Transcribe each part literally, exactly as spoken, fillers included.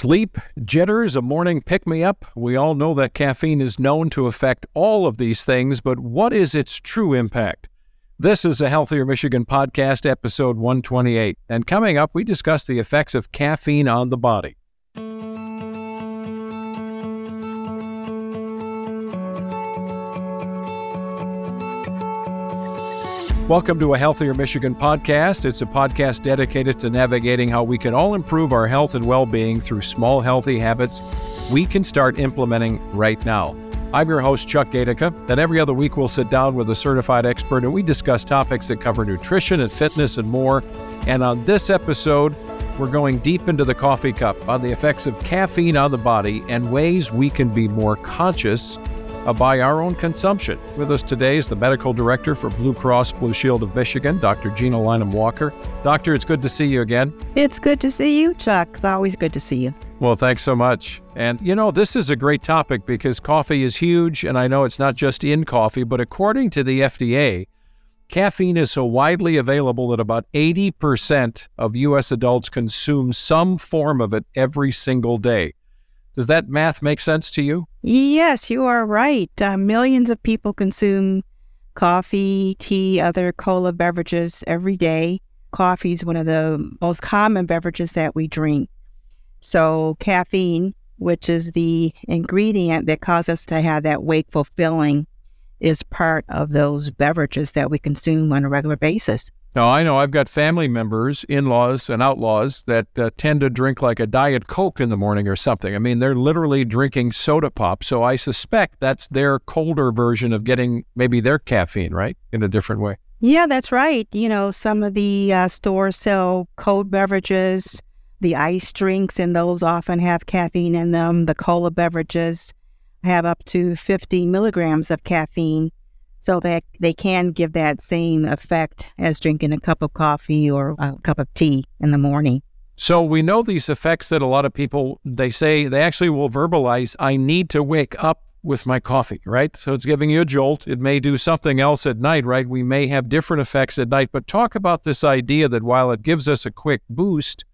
Sleep, jitters, a morning pick-me-up. We all know that caffeine is known to affect all of these things, but what is its true impact? This is A Healthier Michigan Podcast, episode one twenty-eight. And coming up, we discuss the effects of caffeine on the body. Welcome to A Healthier Michigan Podcast. It's a podcast dedicated to navigating how we can all improve our health and well-being through small, healthy habits we can start implementing right now. I'm your host, Chuck Gaidica, and every other week we'll sit down with a certified expert and we discuss topics that cover nutrition and fitness and more. And on this episode, we're going deep into the coffee cup on the effects of caffeine on the body and ways we can be more conscious by our own consumption. With us today is the medical director for Blue Cross Blue Shield of Michigan, Doctor Gina Lynem-Walker. Doctor, it's good to see you again. It's good to see you, Chuck. It's always good to see you. Well, thanks so much. And, you know, this is a great topic because coffee is huge, and I know it's not just in coffee, but according to the F D A, caffeine is so widely available that about eighty percent of U S adults consume some form of it every single day. Does that math make sense to you? Yes, you are right. Uh, millions of people consume coffee, tea, other cola beverages every day. Coffee is one of the most common beverages that we drink. So caffeine, which is the ingredient that causes us to have that wakeful feeling, is part of those beverages that we consume on a regular basis. Now, I know I've got family members, in-laws and outlaws that uh, tend to drink like a Diet Coke in the morning or something. I mean, they're literally drinking soda pop. So I suspect that's their colder version of getting maybe their caffeine, right, in a different way. Yeah, that's right. You know, some of the uh, stores sell cold beverages, the ice drinks, and those often have caffeine in them. The cola beverages have up to fifty milligrams of caffeine. So that they can give that same effect as drinking a cup of coffee or a cup of tea in the morning. So we know these effects that a lot of people, they say, they actually will verbalize, I need to wake up with my coffee, right? So it's giving you a jolt. It may do something else at night, right? We may have different effects at night, but talk about this idea that while it gives us a quick boost,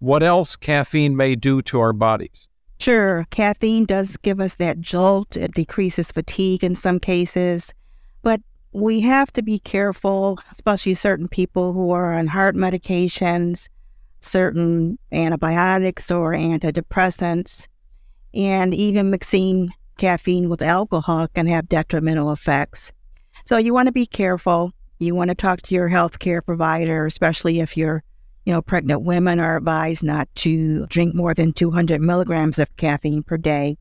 what else caffeine may do to our bodies? Sure. Caffeine does give us that jolt. It decreases fatigue in some cases. But we have to be careful, especially certain people who are on heart medications, certain antibiotics or antidepressants, and even mixing caffeine with alcohol can have detrimental effects. So you want to be careful. You want to talk to your healthcare provider, especially if you're, you know, pregnant women are advised not to drink more than two hundred milligrams of caffeine per day.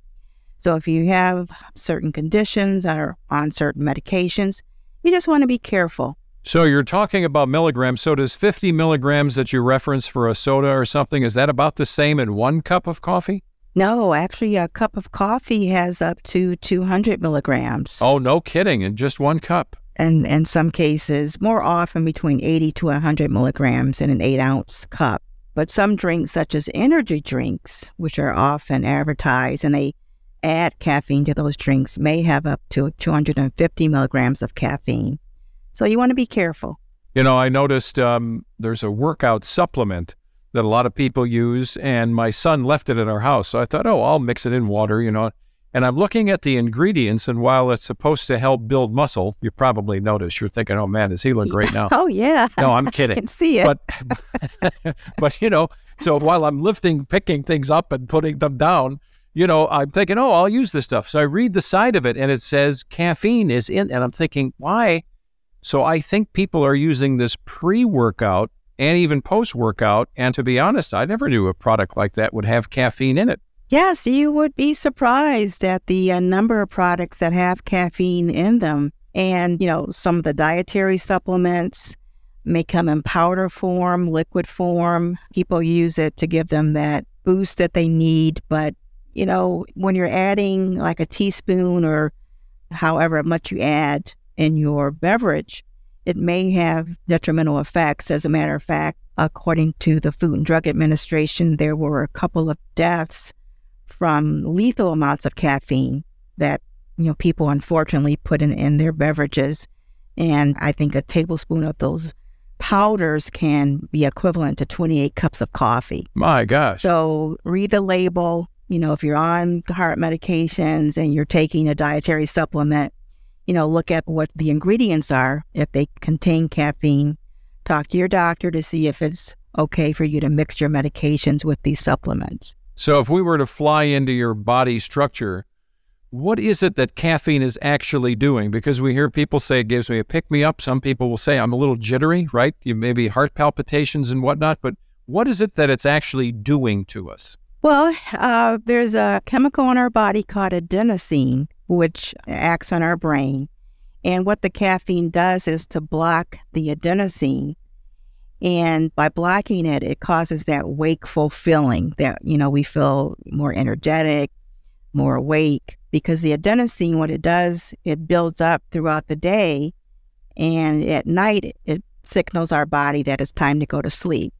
So if you have certain conditions or on certain medications, you just want to be careful. So you're talking about milligrams. So does fifty milligrams that you reference for a soda or something, is that about the same in one cup of coffee? No, actually a cup of coffee has up to two hundred milligrams. Oh, no kidding. In just one cup. And in some cases, more often between eighty to one hundred milligrams in an eight ounce cup. But some drinks such as energy drinks, which are often advertised and they add caffeine to those drinks, may have up to two hundred fifty milligrams of caffeine. So you want to be careful. You know, I noticed um, there's a workout supplement that a lot of people use, and my son left it at our house. So I thought, oh, I'll mix it in water, you know. And I'm looking at the ingredients, and while it's supposed to help build muscle, you probably notice, you're thinking, oh, man, does he look great now? Oh, yeah. No, I'm kidding. I can see it. But, but, you know, so while I'm lifting, picking things up and putting them down, you know, I'm thinking, oh, I'll use this stuff. So I read the side of it and it says caffeine is in, and I'm thinking, why? So I think people are using this pre-workout and even post-workout. And to be honest, I never knew a product like that would have caffeine in it. Yes, you would be surprised at the uh, number of products that have caffeine in them. And, you know, some of the dietary supplements may come in powder form, liquid form. People use it to give them that boost that they need, but you know, when you're adding like a teaspoon or however much you add in your beverage, it may have detrimental effects. As a matter of fact, according to the Food and Drug Administration, there were a couple of deaths from lethal amounts of caffeine that, you know, people unfortunately put in, in their beverages. And I think a tablespoon of those powders can be equivalent to twenty-eight cups of coffee. My gosh. So read the label. You know, if you're on heart medications and you're taking a dietary supplement, you know, look at what the ingredients are. If they contain caffeine, talk to your doctor to see if it's okay for you to mix your medications with these supplements. So if we were to fly into your body structure, what is it that caffeine is actually doing? Because we hear people say it gives me a pick-me-up. Some people will say I'm a little jittery, right? You maybe heart palpitations and whatnot. But what is it that it's actually doing to us? Well, uh, there's a chemical in our body called adenosine, which acts on our brain. And what the caffeine does is to block the adenosine. And by blocking it, it causes that wakeful feeling that, you know, we feel more energetic, more awake. Because the adenosine, what it does, it builds up throughout the day. And at night, it signals our body that it's time to go to sleep.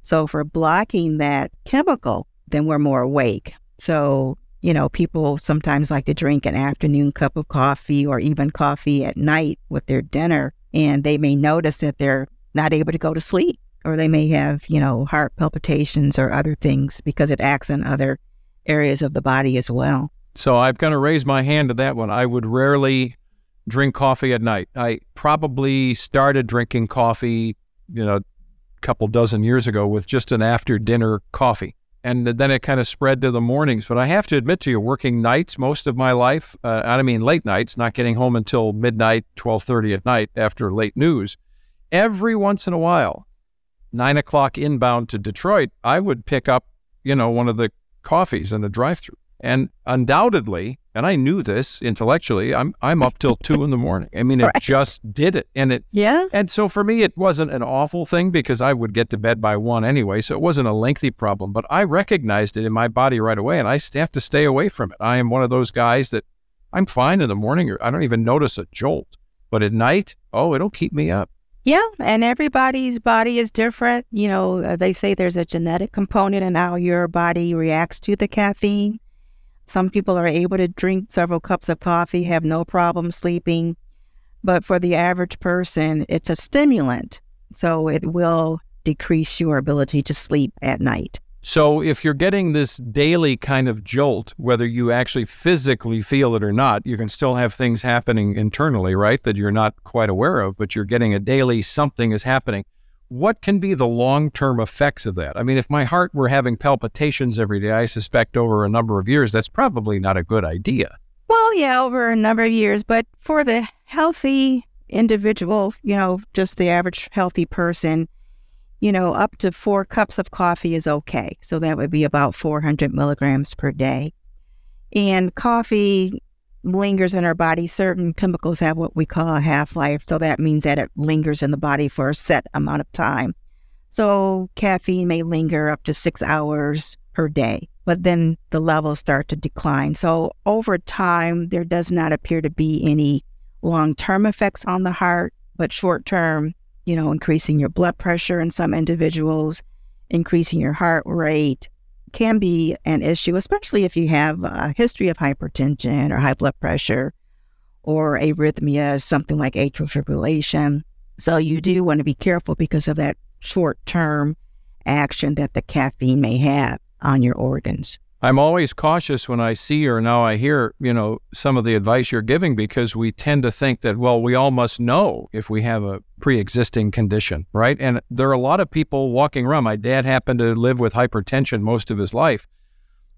So for blocking that chemical, then we're more awake. So, you know, people sometimes like to drink an afternoon cup of coffee or even coffee at night with their dinner, and they may notice that they're not able to go to sleep, or they may have, you know, heart palpitations or other things because it acts on other areas of the body as well. So I've kind of raised my hand to that one. I would rarely drink coffee at night. I probably started drinking coffee, you know, a couple dozen years ago with just an after-dinner coffee. And then it kind of spread to the mornings. But I have to admit to you, working nights most of my life, uh, I mean late nights, not getting home until midnight, twelve thirty at night after late news, every once in a while, nine o'clock inbound to Detroit, I would pick up, you know, one of the coffees in the drive-thru. And undoubtedly, and I knew this intellectually, I'm I'm up till two in the morning. I mean, it right. just did it. And it yeah. And so for me, it wasn't an awful thing because I would get to bed by one anyway, so it wasn't a lengthy problem. But I recognized it in my body right away, and I have to stay away from it. I am one of those guys that I'm fine in the morning, or I don't even notice a jolt. But at night, oh, it'll keep me up. Yeah, and everybody's body is different. You know, they say there's a genetic component in how your body reacts to the caffeine. Some people are able to drink several cups of coffee, have no problem sleeping. But for the average person, it's a stimulant. So it will decrease your ability to sleep at night. So if you're getting this daily kind of jolt, whether you actually physically feel it or not, you can still have things happening internally, right, that you're not quite aware of, but you're getting a daily something is happening. What can be the long-term effects of that? I mean, if my heart were having palpitations every day, I suspect over a number of years, that's probably not a good idea. Well, yeah, over a number of years. But for the healthy individual, you know, just the average healthy person, you know, up to four cups of coffee is okay. So that would be about four hundred milligrams per day. And coffee lingers in our body. Certain chemicals have what we call a half-life, so that means that it lingers in the body for a set amount of time. So caffeine may linger up to six hours per day, but then the levels start to decline. So over time, there does not appear to be any long-term effects on the heart, but short-term, you know, increasing your blood pressure in some individuals, increasing your heart rate, can be an issue, especially if you have a history of hypertension or high blood pressure or arrhythmia, something like atrial fibrillation. So you do want to be careful because of that short-term action that the caffeine may have on your organs. I'm always cautious when I see or now I hear, you know, some of the advice you're giving, because we tend to think that, well, we all must know if we have a pre-existing condition, right? And there are a lot of people walking around. My dad happened to live with hypertension most of his life,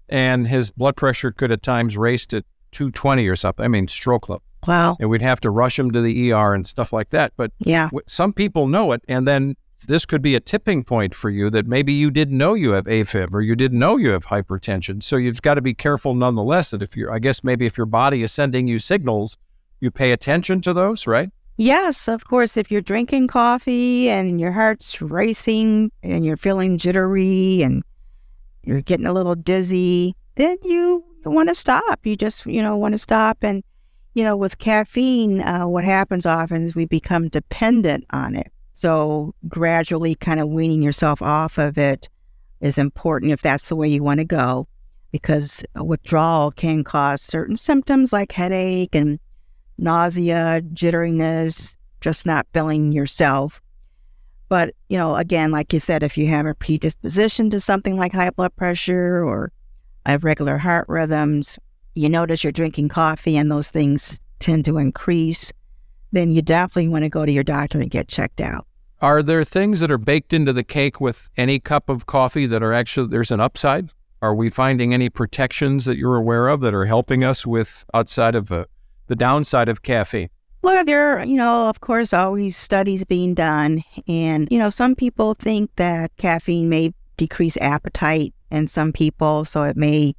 and his blood pressure could at times race to two twenty or something. I mean, stroke level. Wow. And we'd have to rush him to the E R and stuff like that. But yeah, w- some people know it, and then this could be a tipping point for you that maybe you didn't know you have AFib or you didn't know you have hypertension. So you've got to be careful nonetheless that if you're, I guess maybe if your body is sending you signals, you pay attention to those, right? Yes, of course. If you're drinking coffee and your heart's racing and you're feeling jittery and you're getting a little dizzy, then you want to stop. You just, you know, want to stop. And, you know, with caffeine, uh, what happens often is we become dependent on it. So gradually kind of weaning yourself off of it is important if that's the way you want to go, because withdrawal can cause certain symptoms like headache and nausea, jitteriness, just not feeling yourself. But, you know, again, like you said, if you have a predisposition to something like high blood pressure or irregular heart rhythms, you notice you're drinking coffee and those things tend to increase, then you definitely want to go to your doctor and get checked out. Are there things that are baked into the cake with any cup of coffee that are actually, there's an upside? Are we finding any protections that you're aware of that are helping us with outside of uh, the downside of caffeine? Well, there are, you know, of course, always studies being done. And, you know, some people think that caffeine may decrease appetite in some people, so it may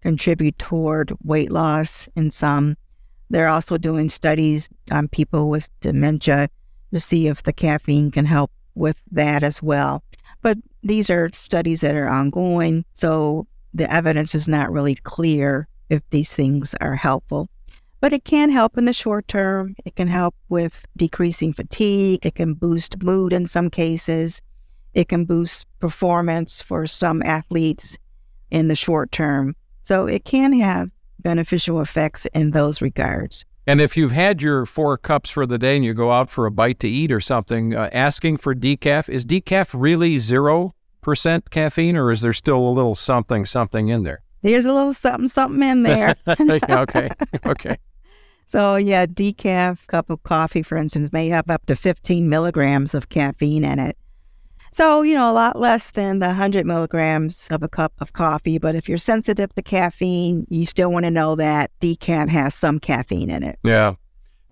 contribute toward weight loss in some. They're also doing studies on people with dementia to see if the caffeine can help with that as well. But these are studies that are ongoing, so the evidence is not really clear if these things are helpful. But it can help in the short term. It can help with decreasing fatigue. It can boost mood in some cases. It can boost performance for some athletes in the short term. So it can have beneficial effects in those regards. And if you've had your four cups for the day and you go out for a bite to eat or something, uh, asking for decaf, is decaf really zero percent caffeine, or is there still a little something, something in there? There's a little something, something in there. Okay, okay. So yeah, decaf cup of coffee, for instance, may have up to fifteen milligrams of caffeine in it. So, you know, a lot less than the one hundred milligrams of a cup of coffee. But if you're sensitive to caffeine, you still want to know that decaf has some caffeine in it. Yeah.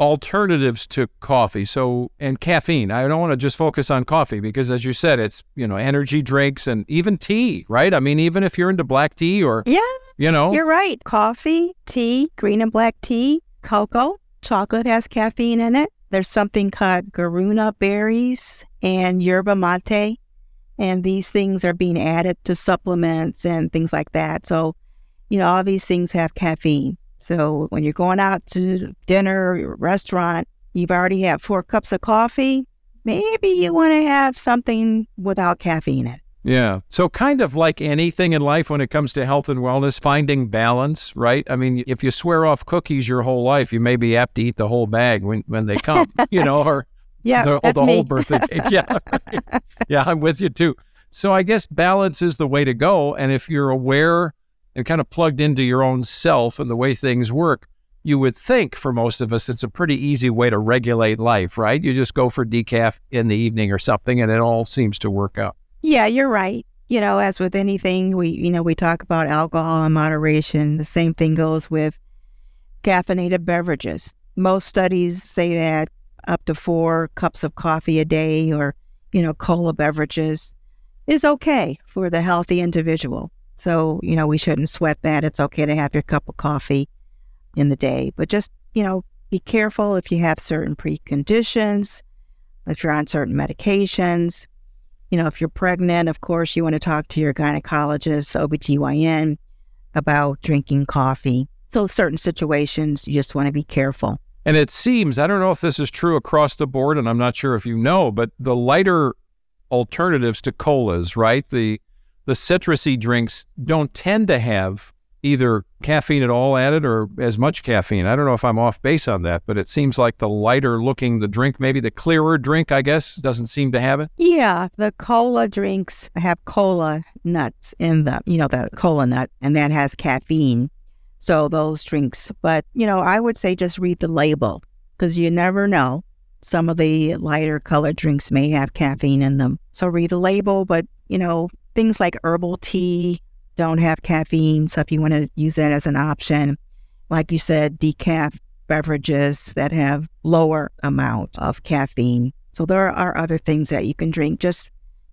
Alternatives to coffee. So, and caffeine. I don't want to just focus on coffee because, as you said, it's, you know, energy drinks and even tea, right? I mean, even if you're into black tea or, yeah, you know. You're right. Coffee, tea, green and black tea, cocoa, chocolate has caffeine in it. There's something called guarana berries and yerba mate, and these things are being added to supplements and things like that. So, you know, all these things have caffeine. So when you're going out to dinner or restaurant, you've already had four cups of coffee. Maybe you want to have something without caffeine in it. Yeah. So kind of like anything in life when it comes to health and wellness, finding balance, right? I mean, if you swear off cookies your whole life, you may be apt to eat the whole bag when, when they come, you know, or yeah, the, that's the whole birthday cake. Yeah, right. Yeah, I'm with you too. So I guess balance is the way to go. And if you're aware and kind of plugged into your own self and the way things work, you would think for most of us, it's a pretty easy way to regulate life, right? You just go for decaf in the evening or something, and it all seems to work out. Yeah, you're right. You know, as with anything, we, you know, we talk about alcohol in moderation. The same thing goes with caffeinated beverages. Most studies say that up to four cups of coffee a day or, you know, cola beverages is okay for the healthy individual. So, you know, we shouldn't sweat that. It's okay to have your cup of coffee in the day. But just, you know, be careful if you have certain preconditions, if you're on certain medications. You know, if you're pregnant, of course, you want to talk to your gynecologist, O B G Y N, about drinking coffee. So certain situations, you just want to be careful. And it seems, I don't know if this is true across the board, and I'm not sure if you know, but the lighter alternatives to colas, right? The the citrusy drinks don't tend to have either caffeine at all added or as much caffeine. I don't know if I'm off base on that, but it seems like the lighter looking the drink, maybe the clearer drink, I guess, doesn't seem to have it. Yeah, the cola drinks have cola nuts in them, you know, the cola nut, and that has caffeine. So those drinks. But, you know, I would say just read the label because you never know. Some of the lighter colored drinks may have caffeine in them. So read the label, but, you know, things like herbal tea don't have caffeine, so if you want to use that as an option, like you said, decaf beverages that have lower amount of caffeine. So there are other things that you can drink, just,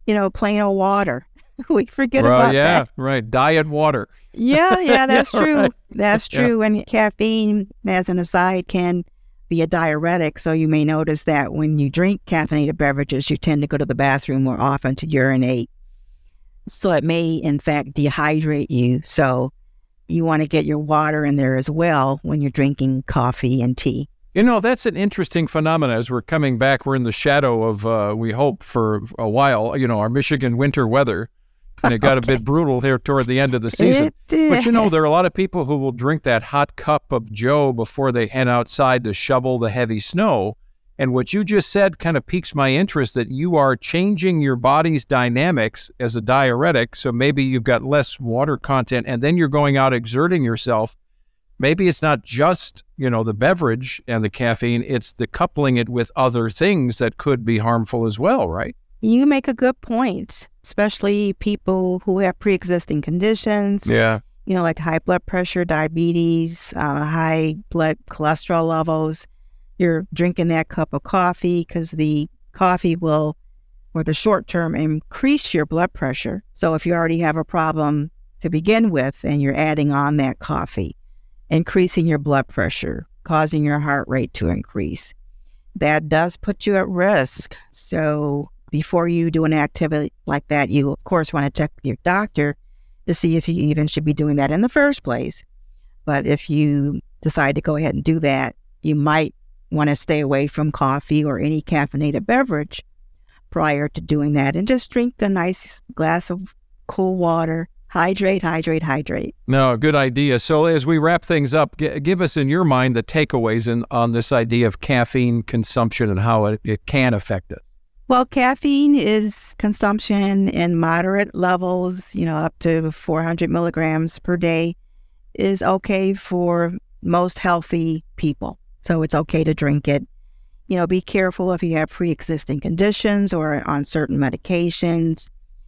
you know, plain old water. We forget well, about yeah, that. Yeah, right. Diet water. Yeah, yeah, that's yeah, true. Right. That's true. Yeah. And caffeine, as an aside, can be a diuretic, so you may notice that when you drink caffeinated beverages, you tend to go to the bathroom more often to urinate. So it may, in fact, dehydrate you. So you want to get your water in there as well when you're drinking coffee and tea. You know, that's an interesting phenomenon. As we're coming back, we're in the shadow of, uh, we hope for a while, you know, our Michigan winter weather. And it got okay. a bit brutal here toward the end of the season. But, you know, there are a lot of people who will drink that hot cup of joe before they head outside to shovel the heavy snow. And what you just said kind of piques my interest, that you are changing your body's dynamics as a diuretic. So maybe you've got less water content, and then you're going out exerting yourself. Maybe it's not just, you know, the beverage and the caffeine, it's the coupling it with other things that could be harmful as well, right? You make a good point, especially people who have pre-existing conditions. Yeah. You know, like high blood pressure, diabetes, uh, high blood cholesterol levels. You're drinking that cup of coffee because the coffee will, for the short term, increase your blood pressure. So if you already have a problem to begin with and you're adding on that coffee, increasing your blood pressure, causing your heart rate to increase, that does put you at risk. So before you do an activity like that, you, of course, want to check with your doctor to see if you even should be doing that in the first place. But if you decide to go ahead and do that, you might want to stay away from coffee or any caffeinated beverage prior to doing that, and just drink a nice glass of cool water. Hydrate, hydrate, hydrate. No, good idea. So as we wrap things up, g- give us in your mind the takeaways in, on this idea of caffeine consumption and how it, it can affect us. Well, caffeine is consumption in moderate levels, you know, up to four hundred milligrams per day is okay for most healthy people. So it's okay to drink it. You know, be careful if you have pre-existing conditions or on certain medications.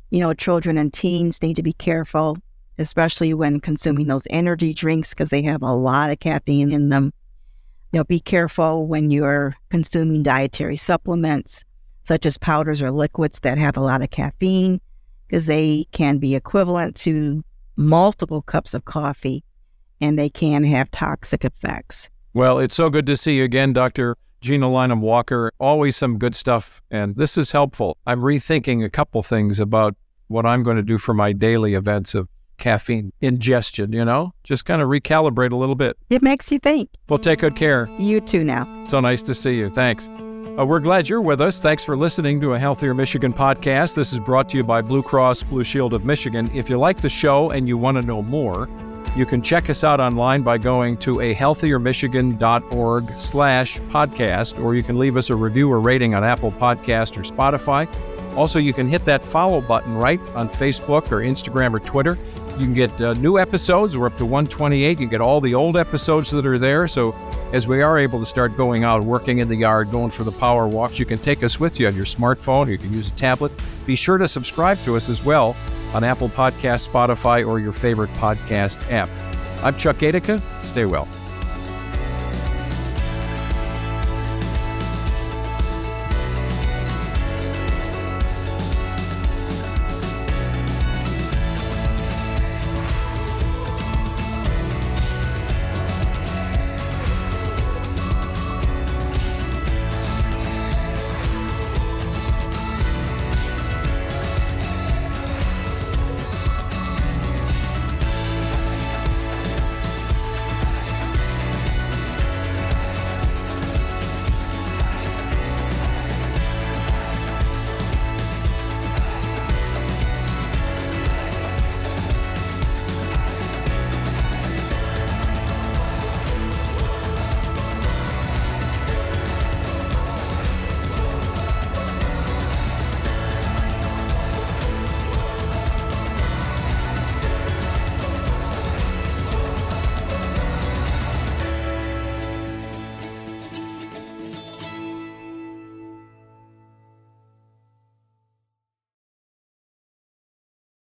You know, children and teens need to be careful, especially when consuming those energy drinks because they have a lot of caffeine in them. You know, be careful when you're consuming dietary supplements, such as powders or liquids that have a lot of caffeine, because they can be equivalent to multiple cups of coffee, and they can have toxic effects. Well, it's so good to see you again, Doctor Gina Lynem-Walker. Always some good stuff, and this is helpful. I'm rethinking a couple things about what I'm going to do for my daily events of caffeine ingestion, you know? Just kind of recalibrate a little bit. It makes you think. Well, take good care. You too now. So nice to see you. Thanks. Uh, we're glad you're with us. Thanks for listening to A Healthier Michigan Podcast. This is brought to you by Blue Cross Blue Shield of Michigan. If you like the show and you want to know more, you can check us out online by going to ahealthiermichigan.org slash podcast, or you can leave us a review or rating on Apple Podcasts or Spotify. Also, you can hit that follow button right on Facebook or Instagram or Twitter. You can get uh, new episodes. We're up to one twenty-eight. You get all the old episodes that are there. So as we are able to start going out, working in the yard, going for the power walks, you can take us with you on your smartphone. You can use a tablet. Be sure to subscribe to us as well on Apple Podcasts, Spotify, or your favorite podcast app. I'm Chuck Gaidica. Stay well.